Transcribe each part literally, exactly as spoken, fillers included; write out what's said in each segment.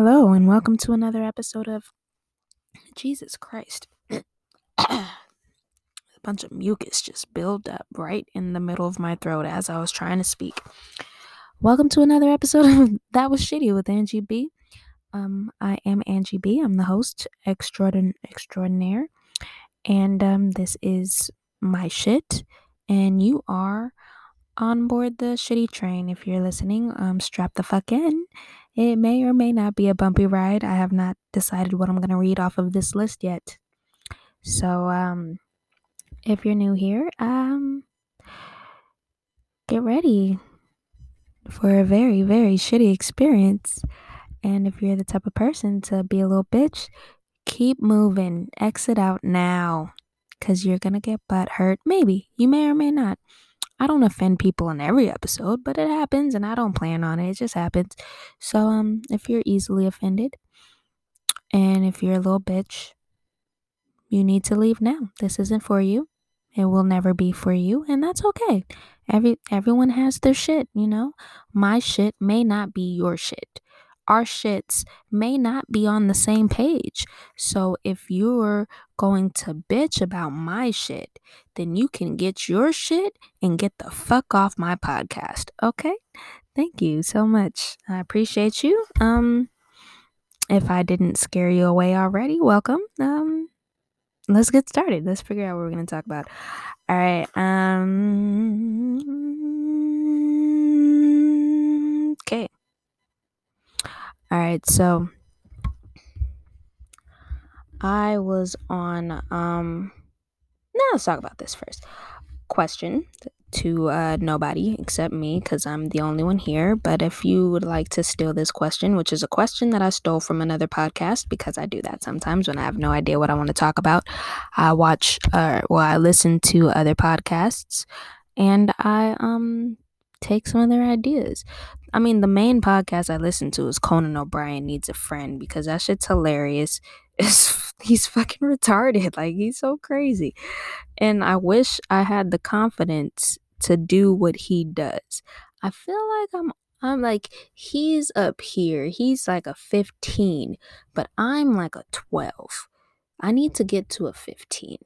Hello, and welcome to another episode of Jesus Christ. A bunch of mucus just build up right in the middle of my throat as I was trying to speak. Welcome to another episode of That Was Shitty with Angie B. Um, I am Angie B. I'm the host, extraordin- extraordinaire, and um, this is my shit, and you are on board the shitty train. If you're listening, um, strap the fuck in. It may or may not be a bumpy ride. I have not decided what I'm going to read off of this list yet. So, um, if you're new here, um, get ready for a very, very shitty experience. And if you're the type of person to be a little bitch, keep moving. Exit out now, because you're going to get butt hurt. Maybe. You may or may not. I don't offend people in every episode, but it happens, and I don't plan on it. It just happens. So, um, if you're easily offended, and if you're a little bitch, you need to leave now. This isn't for you. It will never be for you, and that's okay. Every everyone has their shit, you know? My shit may not be your shit. Our shits may not be on the same page. So if you're going to bitch about my shit, then you can get your shit and get the fuck off my podcast. Okay? Thank you so much. I appreciate you. Um, if I didn't scare you away already, welcome. Um, let's get started. Let's figure out what we're going to talk about. All right. Um, okay. All right, so I was on, um, now let's talk about this first. Question to uh, nobody except me, because I'm the only one here. But if you would like to steal this question, which is a question that I stole from another podcast, because I do that sometimes when I have no idea what I want to talk about. I watch, uh, well, I listen to other podcasts, and I, um... take some of their ideas. I mean, the main podcast I listen to is Conan O'Brien Needs a Friend, because that shit's hilarious. It's, he's fucking retarded. Like, he's so crazy. And I wish I had the confidence to do what he does. I feel like I'm I'm like, he's up here. He's like a fifteen, but I'm like a twelve. I need to get to a fifteen.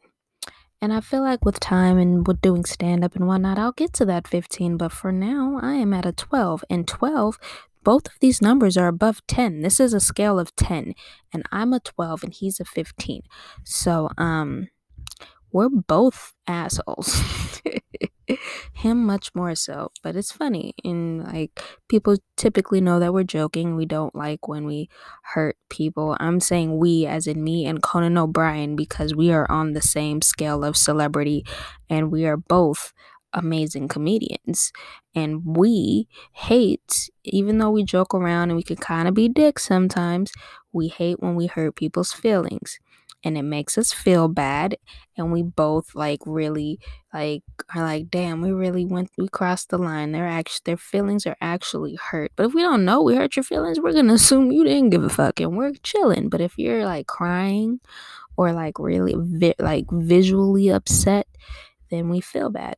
And I feel like with time and with doing stand-up and whatnot, I'll get to that fifteen. But for now, I am at a twelve. And twelve, both of these numbers are above ten. This is a scale of ten. And I'm a twelve and he's a fifteen. So, um, we're both assholes. Him much more so. But it's funny. And, like, people typically know that we're joking. We don't like when we hurt people. I'm saying we as in me and Conan O'Brien, because we are on the same scale of celebrity. And we are both amazing comedians. And we hate, even though we joke around and we can kind of be dicks sometimes, we hate when we hurt people's feelings. And it makes us feel bad, and we both like really like are like, damn, we really went, we crossed the line. Their act, their feelings are actually hurt. But if we don't know we hurt your feelings, we're gonna assume you didn't give a fuck, and we're chilling. But if you're like crying, or like really vi- like visually upset, then we feel bad,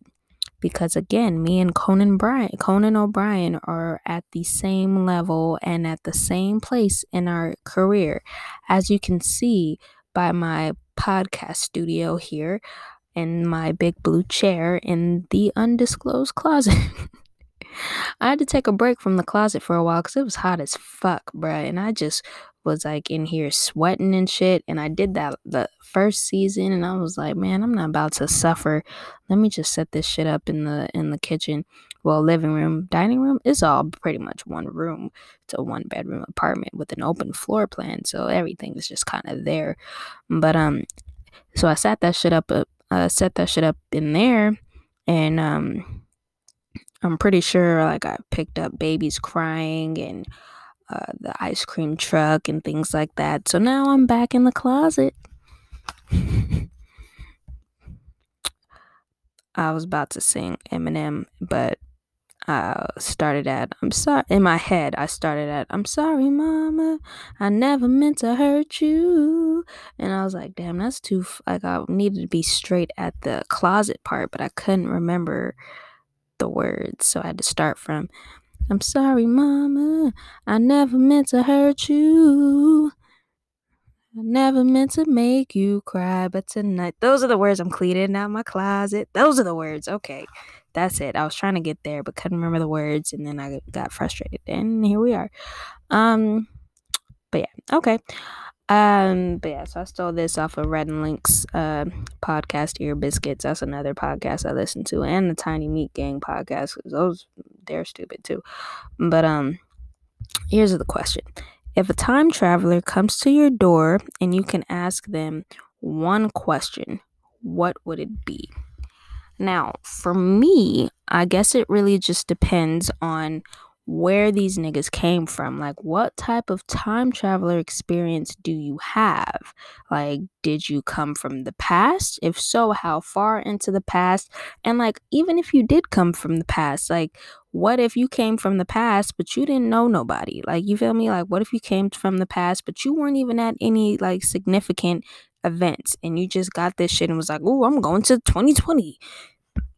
because again, me and Conan Brian, Conan O'Brien are at the same level and at the same place in our career, as you can see by my podcast studio here and my big blue chair in the undisclosed closet. I had to take a break from the closet for a while because it was hot as fuck, bruh. And I just was like in here sweating and shit. And I did that the first season, and I was like, man, I'm not about to suffer. Let me just set this shit up in the in the kitchen. Well, living room, dining room, it's all pretty much one room. It's a one bedroom apartment with an open floor plan, so everything is just kind of there. But um, so I sat that shit up, uh, uh, set that shit up in there, and um. I'm pretty sure, like, I picked up babies crying and uh, the ice cream truck and things like that. So now I'm back in the closet. I was about to sing Eminem, but I started at, I'm sorry, in my head, I started at, I'm sorry, mama, I never meant to hurt you. And I was like, damn, that's too, f-. like, I needed to be straight at the closet part, but I couldn't remember the words, so I had to start from I'm sorry, Mama. I never meant to hurt you. I never meant to make you cry, but tonight. Those are the words. I'm cleaning out my closet. Those are the words. Okay, that's it. I was trying to get there, but couldn't remember the words, and then I got frustrated. And here we are. Um, but yeah, okay. Um, but yeah, so I stole this off of Red and Link's uh, podcast, Ear Biscuits. That's another podcast I listen to, and the Tiny Meat Gang podcast. Cause those they're stupid too. But um, here's the question. If a time traveler comes to your door and you can ask them one question, what would it be? Now, for me, I guess it really just depends on where these niggas came from. Like, what type of time traveler experience do you have? Like, did you come from the past? If so, how far into the past? And, like, even if you did come from the past, like, what if you came from the past, but you didn't know nobody? Like, you feel me? Like, what if you came from the past, but you weren't even at any, like, significant events, and you just got this shit and was like, oh, I'm going to twenty twenty.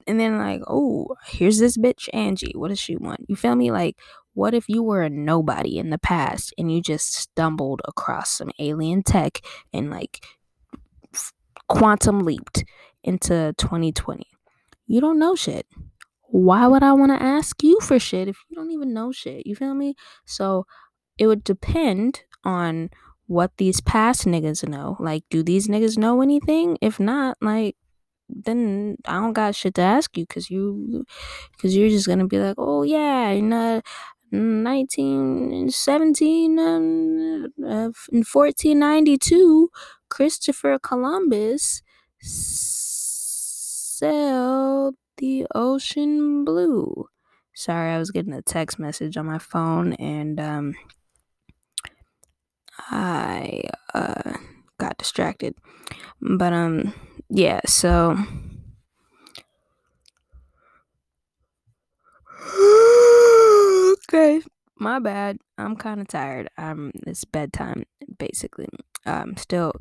And then, like, oh, here's this bitch, Angie. What does she want? You feel me? Like, what if you were a nobody in the past, and you just stumbled across some alien tech and, like, f- quantum leaped into twenty twenty? You don't know shit. Why would I want to ask you for shit if you don't even know shit? You feel me? So it would depend on what these past niggas know. Like, do these niggas know anything? If not, like, then I don't got shit to ask you because you, because you're just going to be like, oh, yeah, you know, nineteen seventeen um, uh, in fourteen ninety-two, Christopher Columbus sailed the ocean blue. Sorry, I was getting a text message on my phone, and um I uh got distracted. But um yeah, so okay, my bad. I'm kind of tired. Um it's bedtime basically. Um still,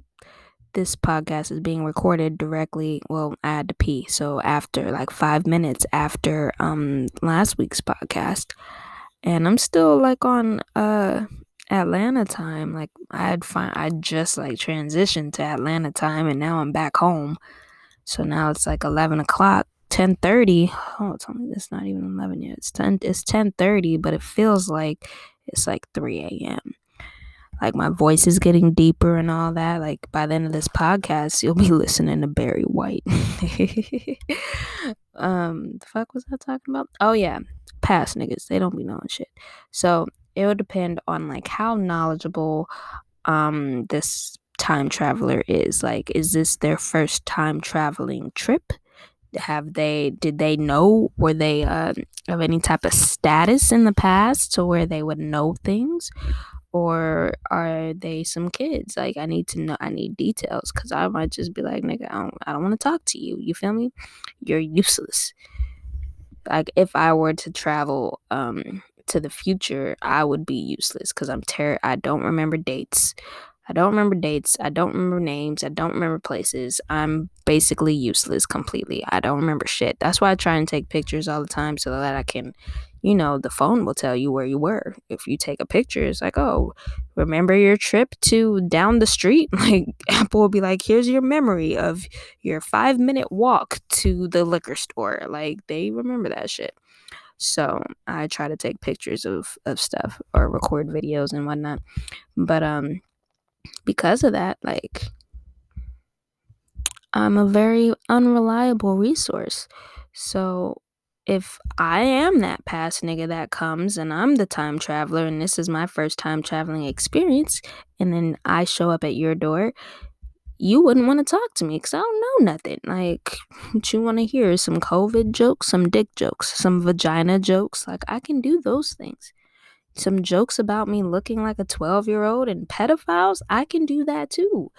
this podcast is being recorded directly. Well, I had to pee. So after like five minutes after um last week's podcast, and I'm still like on uh Atlanta time. Like I'd find I just like transitioned to Atlanta time, and now I'm back home. So now it's like eleven o'clock, ten thirty. Oh, tell me it's not even eleven yet. It's ten. It's ten thirty, but it feels like it's like three a.m. Like, my voice is getting deeper and all that. Like, by the end of this podcast, you'll be listening to Barry White. um, the fuck was I talking about? Oh, yeah. Past niggas. They don't be knowing shit. So, it would depend on, like, how knowledgeable um this time traveler is. Like, is this their first time traveling trip? Have they, did they know, were they uh, of any type of status in the past to where they would know things? Or are they some kids? Like, I need to know, I need details, because I might just be like, nigga, I don't, I don't want to talk to you. You feel me? You're useless. Like, if I were to travel um, to the future, I would be useless, because I'm ter- I don't remember dates. I don't remember dates. I don't remember names. I don't remember places. I'm basically useless completely. I don't remember shit. That's why I try and take pictures all the time, so that I can, you know, the phone will tell you where you were. If you take a picture, it's like, oh, remember your trip to down the street? Like, Apple will be like, here's your memory of your five minute walk to the liquor store. Like, they remember that shit. So I try to take pictures of, of stuff, or record videos and whatnot. But, um, because of that, like, I'm a very unreliable resource. So if I am that past nigga that comes, and I'm the time traveler, and this is my first time traveling experience, and then I show up at your door, you wouldn't want to talk to me, because I don't know nothing. Like, what you want to hear is some COVID jokes, some dick jokes, some vagina jokes. Like, I can do those things. Some jokes about me looking like a twelve-year-old and pedophiles, I can do that too.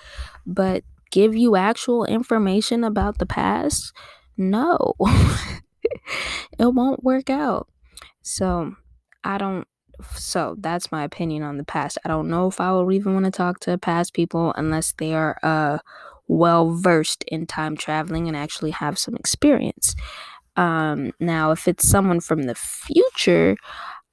But give you actual information about the past? No. It won't work out. So, I don't, so that's my opinion on the past. I don't know if I would even want to talk to past people unless they are uh well-versed in time traveling and actually have some experience. Um, now, if it's someone from the future,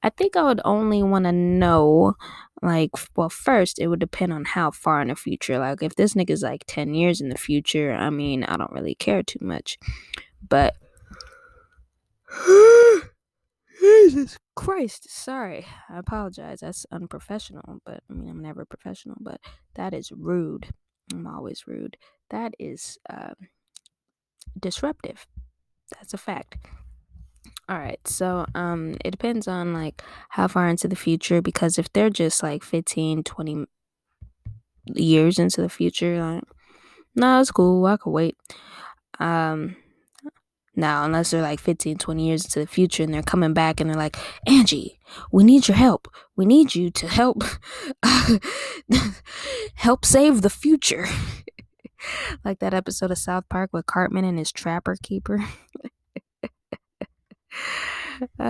I think I would only want to know, like, well, first, it would depend on how far in the future. Like, if this nigga's, like, ten years in the future, I mean, I don't really care too much. But, Jesus Christ, sorry. I apologize. That's unprofessional, but, I mean, I'm never professional, but that is rude. I'm always rude. That is uh, disruptive. That's a fact. All right, so um, it depends on, like, how far into the future, because if they're just, like, fifteen, twenty years into the future, like, no, it's cool, I could wait. Um, now, unless they're, like, fifteen, twenty years into the future, and they're coming back, and they're like, Angie, we need your help. We need you to help, help save the future. Like that episode of South Park with Cartman and his trapper keeper. Uh,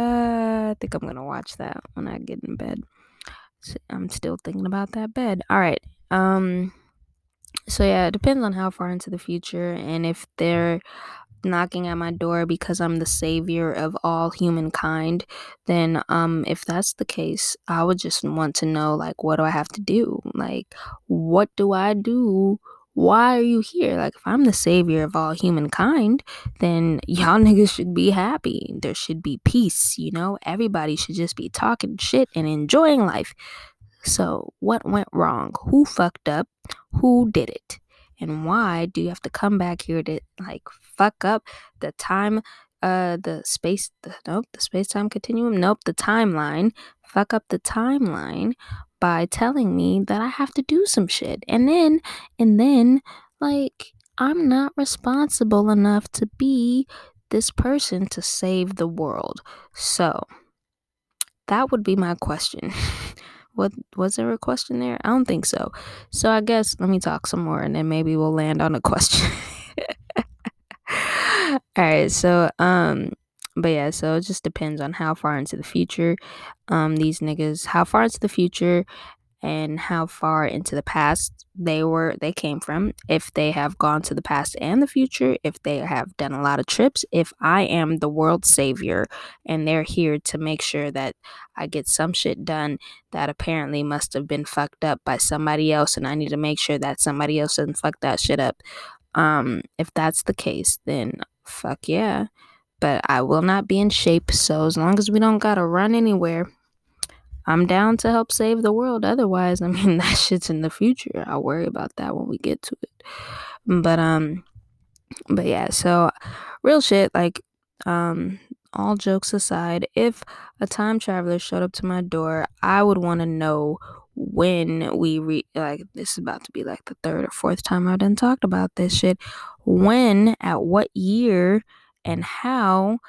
I think I'm gonna watch that when I get in bed. I'm still thinking about that bed. All right. Um. So yeah, it depends on how far into the future, and if they're knocking at my door because I'm the savior of all humankind, then um, if that's the case, I would just want to know, like, what do I have to do? Like, what do I do? Why are you here? Like, if I'm the savior of all humankind, then y'all niggas should be happy. There should be peace, you know? Everybody should just be talking shit and enjoying life. So, what went wrong? Who fucked up? Who did it? And why do you have to come back here to, like, fuck up the time, uh, the space, the, nope, the space-time continuum? Nope, the timeline. Fuck up the timeline by telling me that I have to do some shit. And then, and then, like, I'm not responsible enough to be this person to save the world. So, that would be my question. What, was there a question there? I don't think so. So, I guess, let me talk some more, and then maybe we'll land on a question. All right, so, um... But yeah, so it just depends on how far into the future um, these niggas, how far into the future and how far into the past they were, they came from. If they have gone to the past and the future, if they have done a lot of trips, if I am the world savior and they're here to make sure that I get some shit done that apparently must have been fucked up by somebody else, and I need to make sure that somebody else doesn't fuck that shit up. Um, if that's the case, then fuck yeah. But I will not be in shape, so as long as we don't gotta run anywhere, I'm down to help save the world. Otherwise, I mean, that shit's in the future. I'll worry about that when we get to it. But, um, but yeah, so real shit, like, um, all jokes aside, if a time traveler showed up to my door, I would want to know when we, re- like, this is about to be, like, the third or fourth time I've done talked about this shit. When, at what year... And how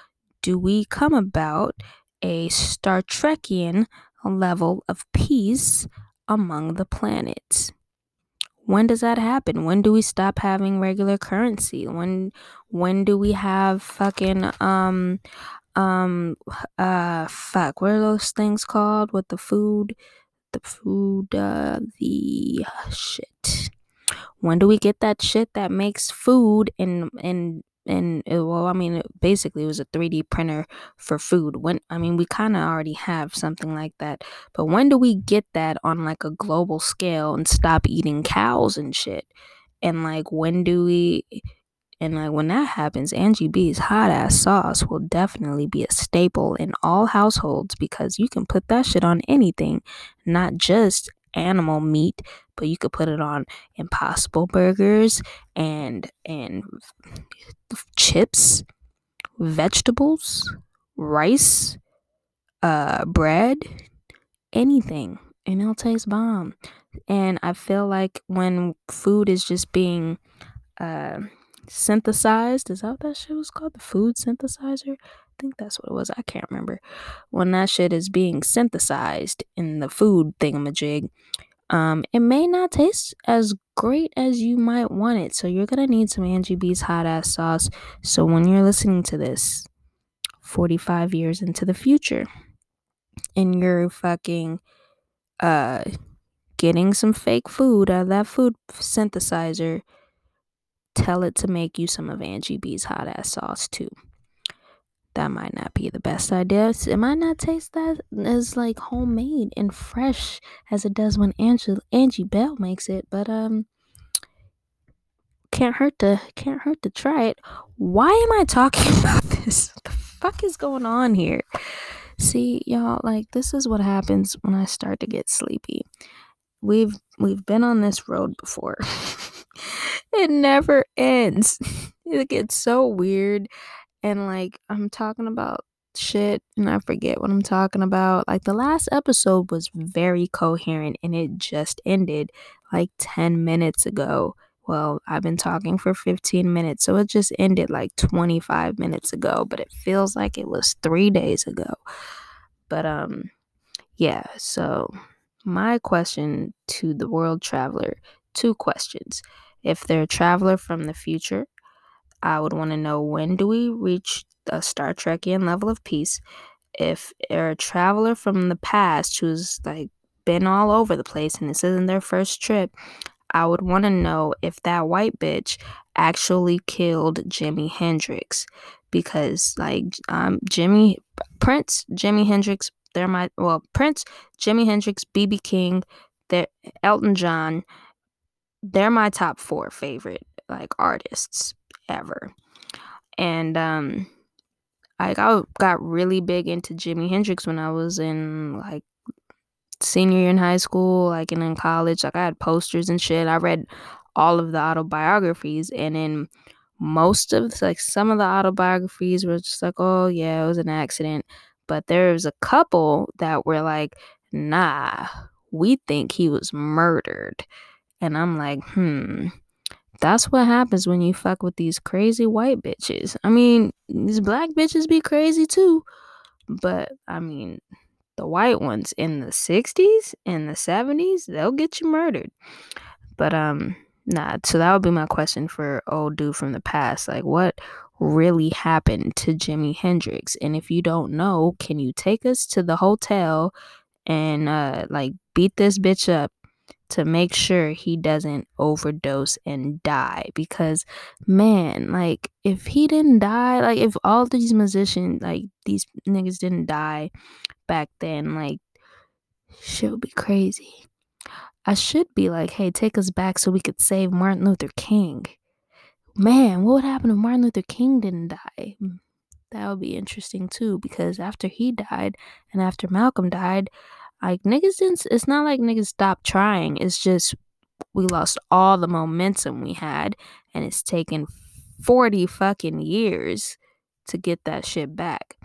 do we come about a Star Trekian level of peace among the planets? When does that happen? When do we stop having regular currency? When when do we have fucking um um uh fuck? What are those things called with the food? The food uh, the shit. When do we get that shit that makes food and and And, it, well, I mean, it basically, it was a three D printer for food. When I mean, we kind of already have something like that. But when do we get that on, like, a global scale and stop eating cows and shit? And, like, when do we... And, like, when that happens, Angie B's hot-ass sauce will definitely be a staple in all households, because you can put that shit on anything, not just animal meat, but you could put it on Impossible Burgers and and chips, vegetables, rice, uh, bread, anything, and it'll taste bomb. And I feel like when food is just being uh, synthesized, is that what that shit was called? The food synthesizer? I think that's what it was. I can't remember. When that shit is being synthesized in the food thingamajig, um, it may not taste as great as you might want it. So you're going to need some Angie B's hot ass sauce. So when you're listening to this forty-five years into the future and you're fucking uh, getting some fake food out of that food synthesizer, tell it to make you some of Angie B's hot ass sauce too. that might not be the best idea. It might not taste that as like homemade and fresh as it does when Angie Angie Bell makes it, but um can't hurt to can't hurt to try it. Why am I talking about this? What the fuck is going on here? See, y'all, like, this is what happens when I start to get sleepy. We've we've been on this road before. It never ends. It gets so weird, and like I'm talking about shit and I forget what I'm talking about. Like, the last episode was very coherent and it just ended like ten minutes ago. Well, I've been talking for fifteen minutes, so it just ended like twenty-five minutes ago, but it feels like it was three days ago. But um yeah, so my question to the world traveler, two questions. If they're a traveler from the future, I would want to know, when do we reach a Star Trekian level of peace? If they're a traveler from the past who's like been all over the place and this isn't their first trip, I would want to know if that white bitch actually killed Jimi Hendrix, because like um, Jimmy, Prince, Jimi Hendrix, they're my, well, Prince, Jimi Hendrix, B B. King, Elton John, they're my top four favorite like artists ever. And um, I got, got really big into Jimi Hendrix when I was in like senior year in high school, like, and in college, like, I had posters and shit. I read all of the autobiographies, and in most of, like, some of the autobiographies were just like, oh yeah, it was an accident, but there was a couple that were like, nah, we think he was murdered. And I'm like, hmm that's what happens when you fuck with these crazy white bitches. I mean, these black bitches be crazy too, but I mean, the white ones in the sixties and the seventies, they'll get you murdered. But, um, nah, so that would be my question for old dude from the past. Like, what really happened to Jimi Hendrix? And if you don't know, can you take us to the hotel and, uh, like, beat this bitch up to make sure he doesn't overdose and die? Because, man, like, if he didn't die, like, if all these musicians, like, these niggas didn't die back then, like, shit would be crazy. I should be like, hey, take us back so we could save Martin Luther King. Man, what would happen if Martin Luther King didn't die? That would be interesting too, because after he died and after Malcolm died, like, niggas didn't, it's not like niggas stopped trying, it's just we lost all the momentum we had, and it's taken forty fucking years to get that shit back,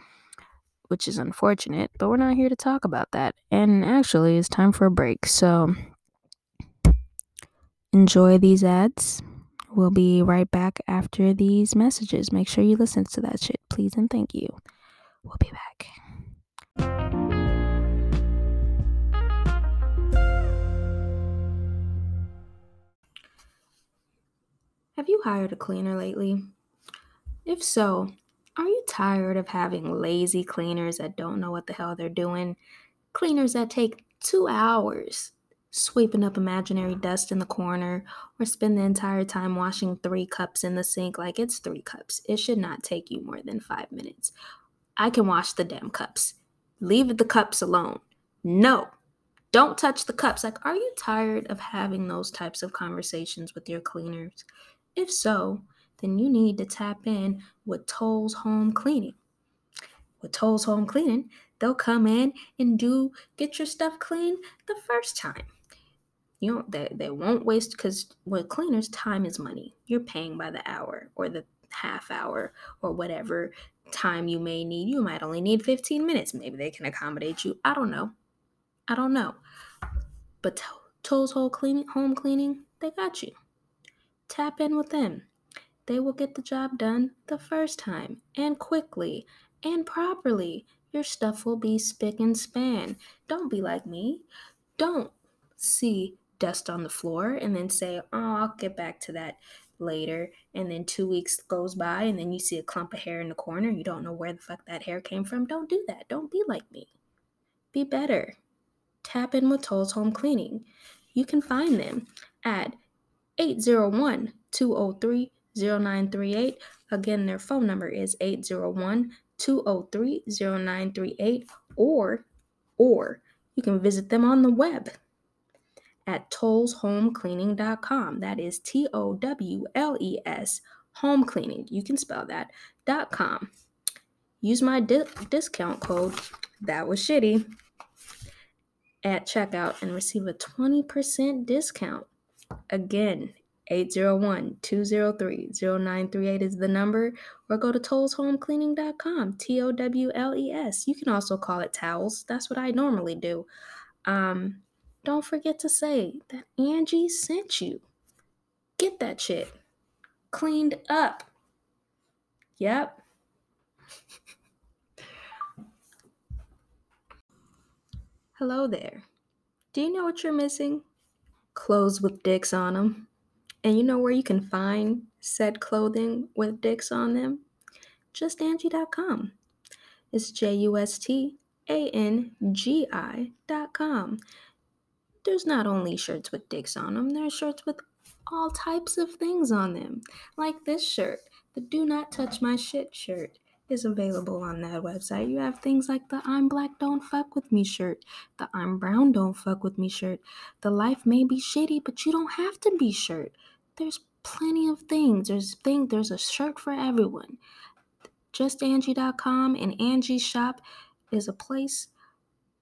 which is unfortunate, but we're not here to talk about that. And actually, it's time for a break, so enjoy these ads. We'll be right back after these messages. Make sure you listen to that shit, please, and thank you. We'll be back. Have you hired a cleaner lately? If so, are you tired of having lazy cleaners that don't know what the hell they're doing? Cleaners that take two hours sweeping up imaginary dust in the corner, or spend the entire time washing three cups in the sink like it's three cups. It should not take you more than five minutes. I can wash the damn cups. Leave the cups alone. No, don't touch the cups. Like, are you tired of having those types of conversations with your cleaners? If so, then you need to tap in with Toll's Home Cleaning. With Toll's Home Cleaning, they'll come in and do get your stuff clean the first time. You know, they, they won't waste, because with cleaners, time is money. You're paying by the hour or the half hour or whatever time you may need. You might only need fifteen minutes. Maybe they can accommodate you. I don't know. I don't know. But Toll's Home Cleaning, Home Cleaning, they got you. Tap in with them. They will get the job done the first time, and quickly, and properly. Your stuff will be spick and span. Don't be like me. Don't see dust on the floor and then say, oh, I'll get back to that later. And then two weeks goes by and then you see a clump of hair in the corner. You don't know where the fuck that hair came from. Don't do that. Don't be like me. Be better. Tap in with Toll's Home Cleaning. You can find them at eight zero one, two zero three, zero nine three eight. Again, their phone number is eight zero one, two zero three, zero nine three eight. two oh three, oh nine three eight, or, or you can visit them on the web at Toll's Home Cleaning dot com. That is T O W L E S, home cleaning. You can spell that, dot com. Use my di- discount code, that was shitty, at checkout and receive a twenty percent discount. Again, eight oh one, two oh three, oh nine three eight is the number, or go to Toll's Home Cleaning dot com, T O W L E S. You can also call it towels. That's what I normally do. Um, don't forget to say that Angie sent you. Get that shit cleaned up. Yep. Hello there. Do you know what you're missing? Clothes with dicks on them. And you know where you can find said clothing with dicks on them? Just Angie dot com. It's J U S T A N G I dot com. There's not only shirts with dicks on them, there are shirts with all types of things on them. Like this shirt, the Do Not Touch My Shit shirt is available on that website. You have things like the I'm Black Don't Fuck With Me shirt, the I'm Brown Don't Fuck With Me shirt, the Life May Be Shitty But You Don't Have To Be shirt. There's plenty of things. There's thing. There's a shirt for everyone. Just Angie dot com and Angie's Shop is a place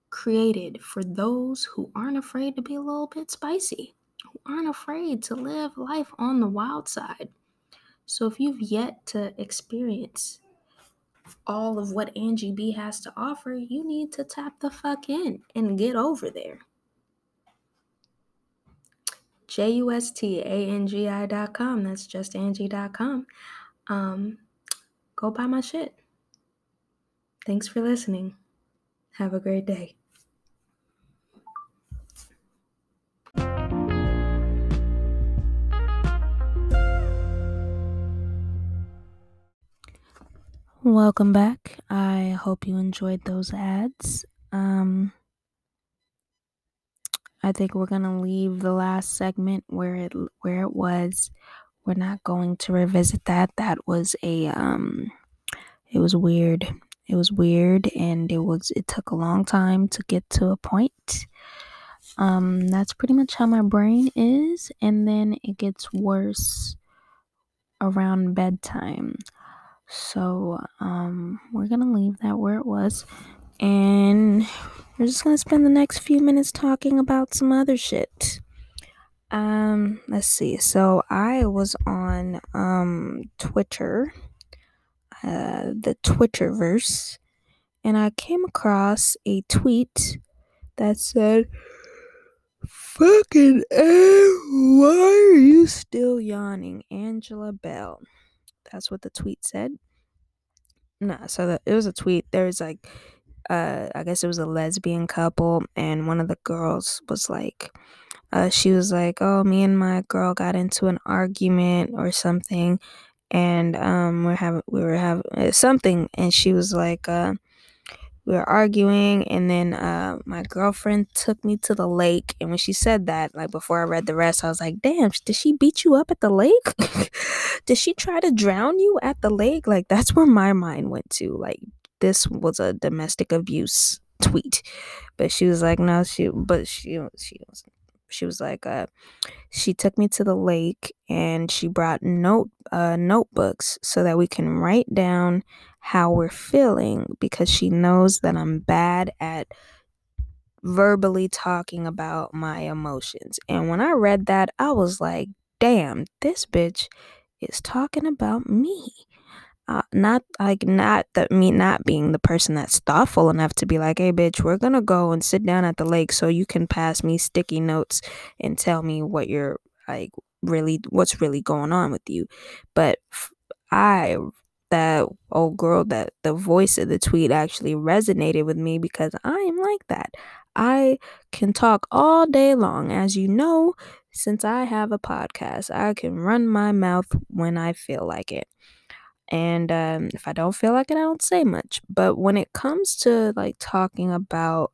created for those who aren't afraid to be a little bit spicy, who aren't afraid to live life on the wild side. So if you've yet to experience all of what Angie B has to offer, you need to tap the fuck in and get over there. J U S T A N G I dot com. That's Just Angie dot com. Um, go buy my shit. Thanks for listening. Have a great day. Welcome back. I hope you enjoyed those ads. Um, I think we're gonna leave the last segment where it where it was. We're not going to revisit that. That was a um, it was weird. It was weird, and it was it took a long time to get to a point. Um, that's pretty much how my brain is, and then it gets worse around bedtime. So, um, we're gonna leave that where it was, and we're just gonna spend the next few minutes talking about some other shit. Um, let's see. So, I was on, um, Twitter, uh, the Twitterverse, and I came across a tweet that said, "Fucking A, why are you still yawning, Angela Bell?" That's what the tweet said. Nah, so the, it was a tweet. There was like, uh, I guess it was a lesbian couple, and one of the girls was like, uh, she was like, "Oh, me and my girl got into an argument or something, and um, we're having, we were having something," and she was like, uh, "We were arguing, and then uh, my girlfriend took me to the lake." And when she said that, like before I read the rest, I was like, "Damn, did she beat you up at the lake? Did she try to drown you at the lake?" Like that's where my mind went to. Like this was a domestic abuse tweet, but she was like, "No, she," but she she was she was like, uh, "She took me to the lake, and she brought note uh, notebooks so that we can write down how we're feeling, because she knows that I'm bad at verbally talking about my emotions." And when I read that, I was like, damn, this bitch is talking about me. Uh, not like not that me not being the person that's thoughtful enough to be like, "Hey bitch, we're gonna go and sit down at the lake so you can pass me sticky notes and tell me what you're like really what's really going on with you." But I that old girl that the voice of the tweet actually resonated with me, because I am like that. I can talk all day long, as you know, since I have a podcast. I can run my mouth when I feel like it, and um, if I don't feel like it, I don't say much. But when it comes to like talking about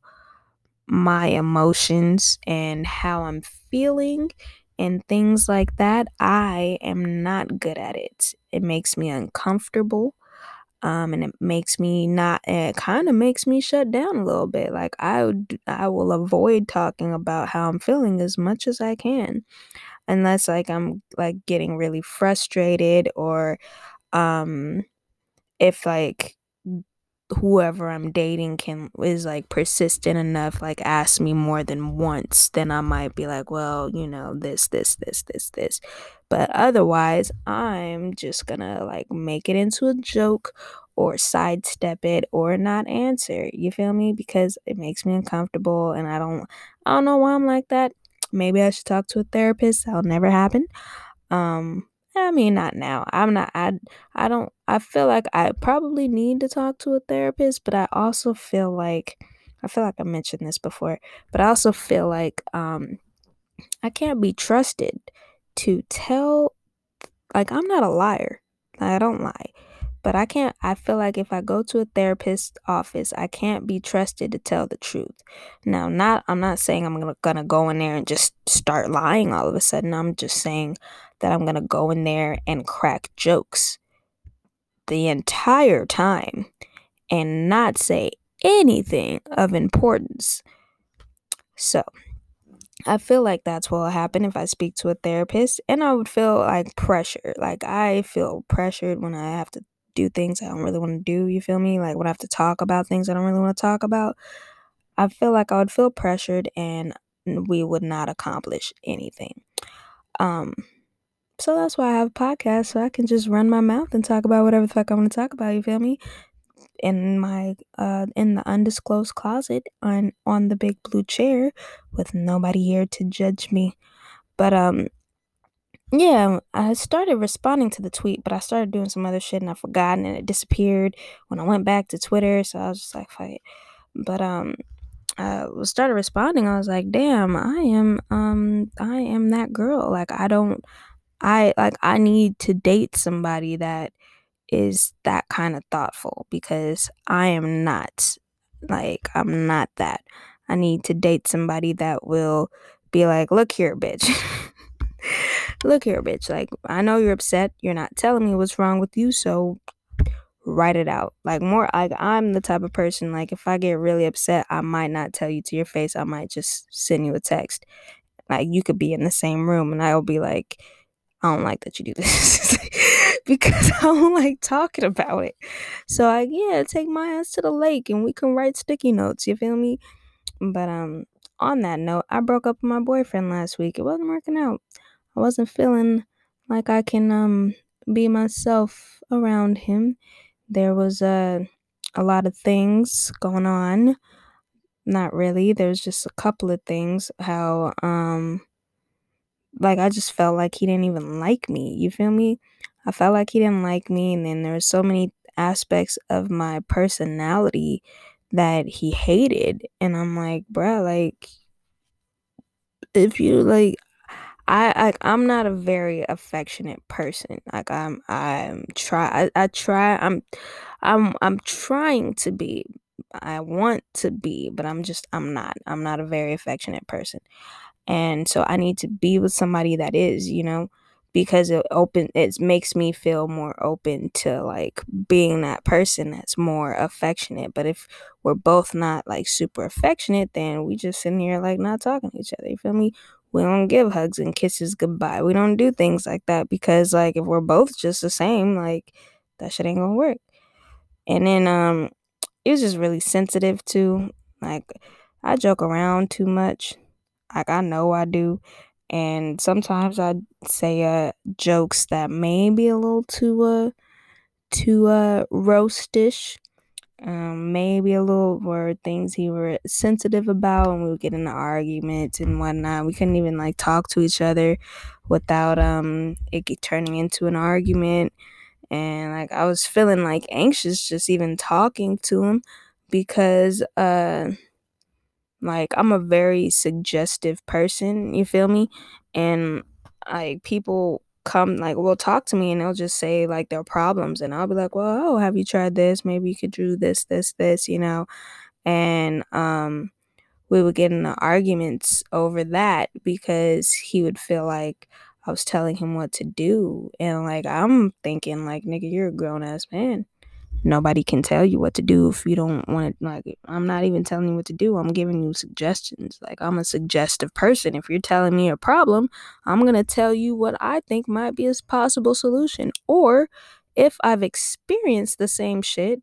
my emotions and how I'm feeling and things like that, I am not good at it. It makes me uncomfortable. Um, and it makes me not, it kind of makes me shut down a little bit. Like I, I will avoid talking about how I'm feeling as much as I can, unless like I'm like getting really frustrated, or um, if like whoever I'm dating can is like persistent enough, like ask me more than once, then I might be like, well, you know, this, this, this, this, this. But otherwise, I'm just gonna like make it into a joke or sidestep it or not answer. You feel me? Because it makes me uncomfortable, and I don't, I don't know why I'm like that. Maybe I should talk to a therapist. That'll never happen. Um, I mean, not now. I'm not, I, I don't, I feel like I probably need to talk to a therapist, but I also feel like, I feel like I mentioned this before, but I also feel like um, I can't be trusted to tell, like, I'm not a liar. I don't lie, but I can't, I feel like if I go to a therapist's office, I can't be trusted to tell the truth. Now, not, I'm not saying I'm gonna, gonna go in there and just start lying all of a sudden. I'm just saying that I'm gonna go in there and crack jokes the entire time and not say anything of importance. So I feel like that's what will happen if I speak to a therapist, and I would feel like pressure. Like I feel pressured when I have to do things I don't really want to do, you feel me? Like when I have to talk about things I don't really want to talk about, I feel like I would feel pressured and we would not accomplish anything. Um, So that's why I have a podcast, so I can just run my mouth and talk about whatever the fuck I want to talk about, you feel me? In my, uh, in the undisclosed closet on, on the big blue chair with nobody here to judge me. But, um, yeah, I started responding to the tweet, but I started doing some other shit and I forgot, and it disappeared when I went back to Twitter, so I was just like, fuck it. But, um, I started responding. I was like, damn, I am, um, I am that girl. Like, I don't... I like I need to date somebody that is that kind of thoughtful, because I am not like I'm not that. I need to date somebody that will be like, look here, bitch. Look here, bitch. Like, I know you're upset. You're not telling me what's wrong with you, so write it out. Like, more like I'm the type of person, like if I get really upset, I might not tell you to your face. I might just send you a text. Like, you could be in the same room and I'll be like, I don't like that you do this because I don't like talking about it. So I, yeah, take my ass to the lake and we can write sticky notes. You feel me? But um, on that note, I broke up with my boyfriend last week. It wasn't working out. I wasn't feeling like I can um be myself around him. There was a uh, a lot of things going on. Not really. There's just a couple of things. How um. Like, I just felt like he didn't even like me. You feel me? I felt like he didn't like me. And then there were so many aspects of my personality that he hated. And I'm like, bruh, like, if you, like, I, I, I'm not a very affectionate person. Like, I'm, I'm try, I, I try, I'm, I'm, I'm trying to be. I want to be, but I'm just, I'm not. I'm not a very affectionate person. And so I need to be with somebody that is, you know, because it open, it makes me feel more open to like being that person that's more affectionate. But if we're both not like super affectionate, then we just sitting here like not talking to each other. You feel me? We don't give hugs and kisses goodbye. We don't do things like that, because like if we're both just the same, like that shit ain't gonna work. And then um, it was just really sensitive too. Like, I joke around too much. Like, I know I do, and sometimes I say uh jokes that may be a little too uh too uh roastish, um maybe a little, were things he were sensitive about, and we would get into arguments and whatnot. We couldn't even like talk to each other without um it turning into an argument, and like I was feeling like anxious just even talking to him, because uh. Like, I'm a very suggestive person, you feel me? And, like, people come, like, will talk to me and they'll just say, like, their problems. And I'll be like, well, oh, have you tried this? Maybe you could do this, this, this, you know? And um, we would get into arguments over that, because he would feel like I was telling him what to do. And, like, I'm thinking, like, nigga, you're a grown-ass man. nobody can tell you what to do if you don't want to. Like, I'm not even telling you what to do. I'm giving you suggestions. Like, I'm a suggestive person. If you're telling me a problem, I'm going to tell you what I think might be a possible solution. Or if I've experienced the same shit,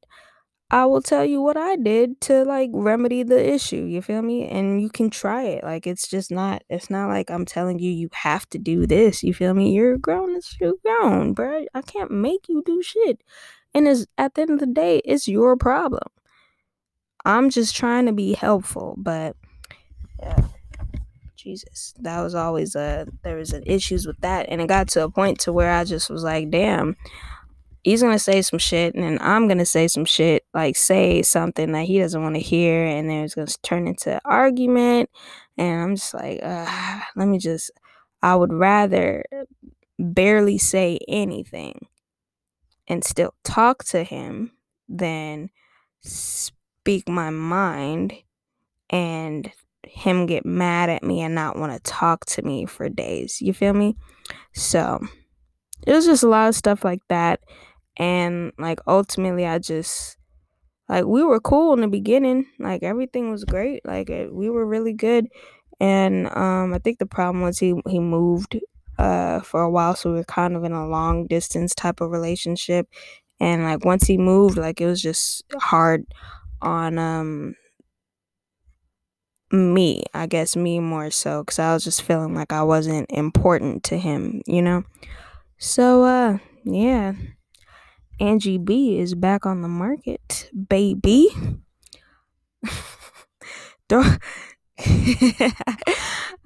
I will tell you what I did to, like, remedy the issue. You feel me? And you can try it. Like, it's just not, it's not like I'm telling you, you have to do this. You feel me? You're grown as you're grown, bro. I can't make you do shit. And it's, at the end of the day, it's your problem. I'm just trying to be helpful, but yeah. Jesus, that was always a, there was an issues with that. And it got to a point to where I just was like, damn, he's going to say some shit, and then I'm going to say some shit, like say something that he doesn't want to hear, and then it's going to turn into an argument, and I'm just like, uh, let me just, I would rather barely say anything and still talk to him than speak my mind and him get mad at me and not want to talk to me for days. You feel me? So it was just a lot of stuff like that. And, like, ultimately, I just, like, we were cool in the beginning. Like, everything was great. Like, it, we were really good. And um, I think the problem was he, he moved uh, for a while, so we were kind of in a long-distance type of relationship. And, like, once he moved, like, it was just hard on um, me, I guess, me more so, because I was just feeling like I wasn't important to him, you know? So, uh, yeah. Angie B is back on the market, baby.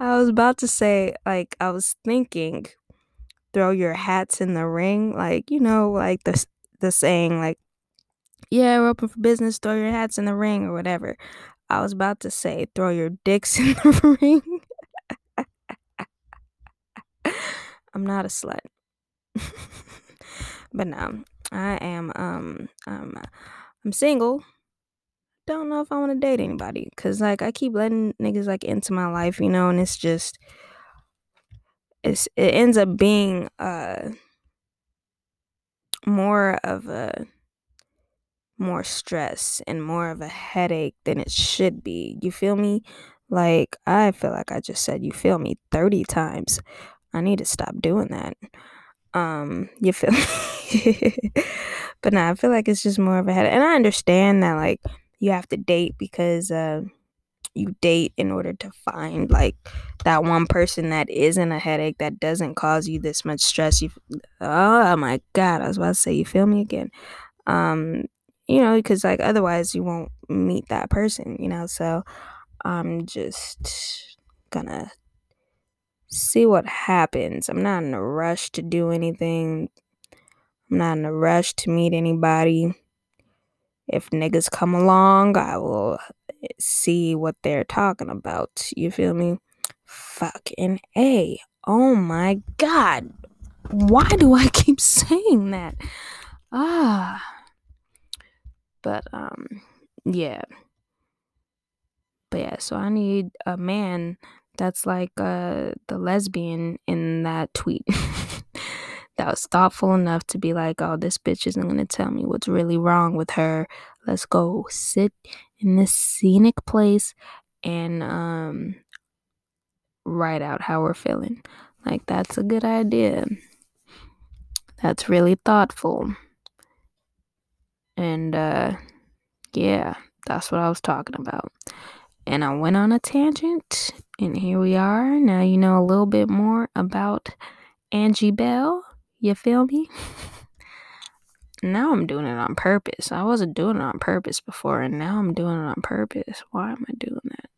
I was about to say, like, I was thinking, throw your hats in the ring. Like, you know, like the, the saying, like, yeah, we're open for business, throw your hats in the ring or whatever. I was about to say, throw your dicks in the ring. I'm not a slut. But no, I am, um, um, I'm single. Don't know if I want to date anybody. Because, like, I keep letting niggas, like, into my life, you know, and it's just, it's it ends up being uh, more of a, more stress and more of a headache than it should be. You feel me? Like, I feel like I just said, you feel me, thirty times. I need to stop doing that. Um, you feel me? But nah, I feel like it's just more of a headache. And I understand that, like, you have to date because uh, you date in order to find, like, that one person that isn't a headache, that doesn't cause you this much stress. You, oh my God, I was about to say, you feel me again. Um, you know, because, like, otherwise you won't meet that person, you know? So I'm just gonna see what happens. I'm not in a rush to do anything. I'm not in a rush to meet anybody. If niggas come along, I will see what they're talking about. You feel me? Fucking A. Oh my God. Why do I keep saying that? Ah. But, um, yeah. But yeah, so I need a man that's like uh, the lesbian in that tweet that was thoughtful enough to be like, oh, this bitch isn't going to tell me what's really wrong with her. Let's go sit in this scenic place and um, write out how we're feeling. Like, that's a good idea. That's really thoughtful. And uh, yeah, that's what I was talking about. And I went on a tangent, and here we are. Now you know a little bit more about Angie Bell. You feel me? Now I'm doing it on purpose. I wasn't doing it on purpose before, and now I'm doing it on purpose. Why am I doing that?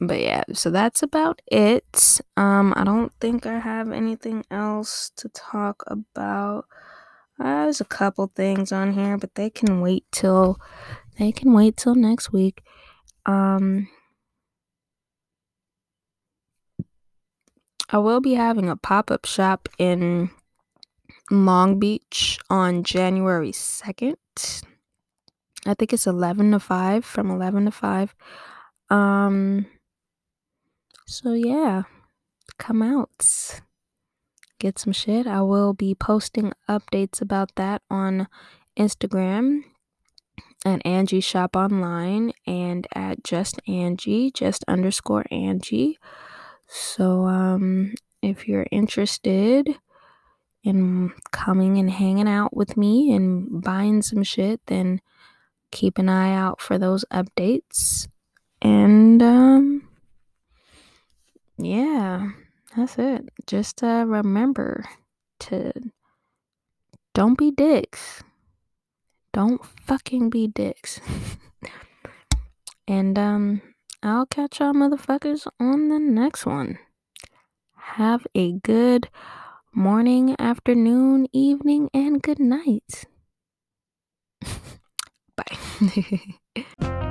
But yeah, so that's about it. Um, I don't think I have anything else to talk about. Uh, there's a couple things on here, but they can wait till they can wait till next week. Um, I will be having a pop-up shop in Long Beach on January second. I think it's eleven to five, from eleven to five. Um, so yeah, come out. get some shit. I will be posting updates about that on Instagram at Angie Shop Online and at Just Angie, just underscore Angie. So um, if you're interested in coming and hanging out with me and buying some shit, then keep an eye out for those updates. And um, yeah, that's it. Just uh, remember to don't be dicks. Don't fucking be dicks. And um, I'll catch y'all motherfuckers on the next one. Have a good morning, afternoon, evening, and good night. Bye.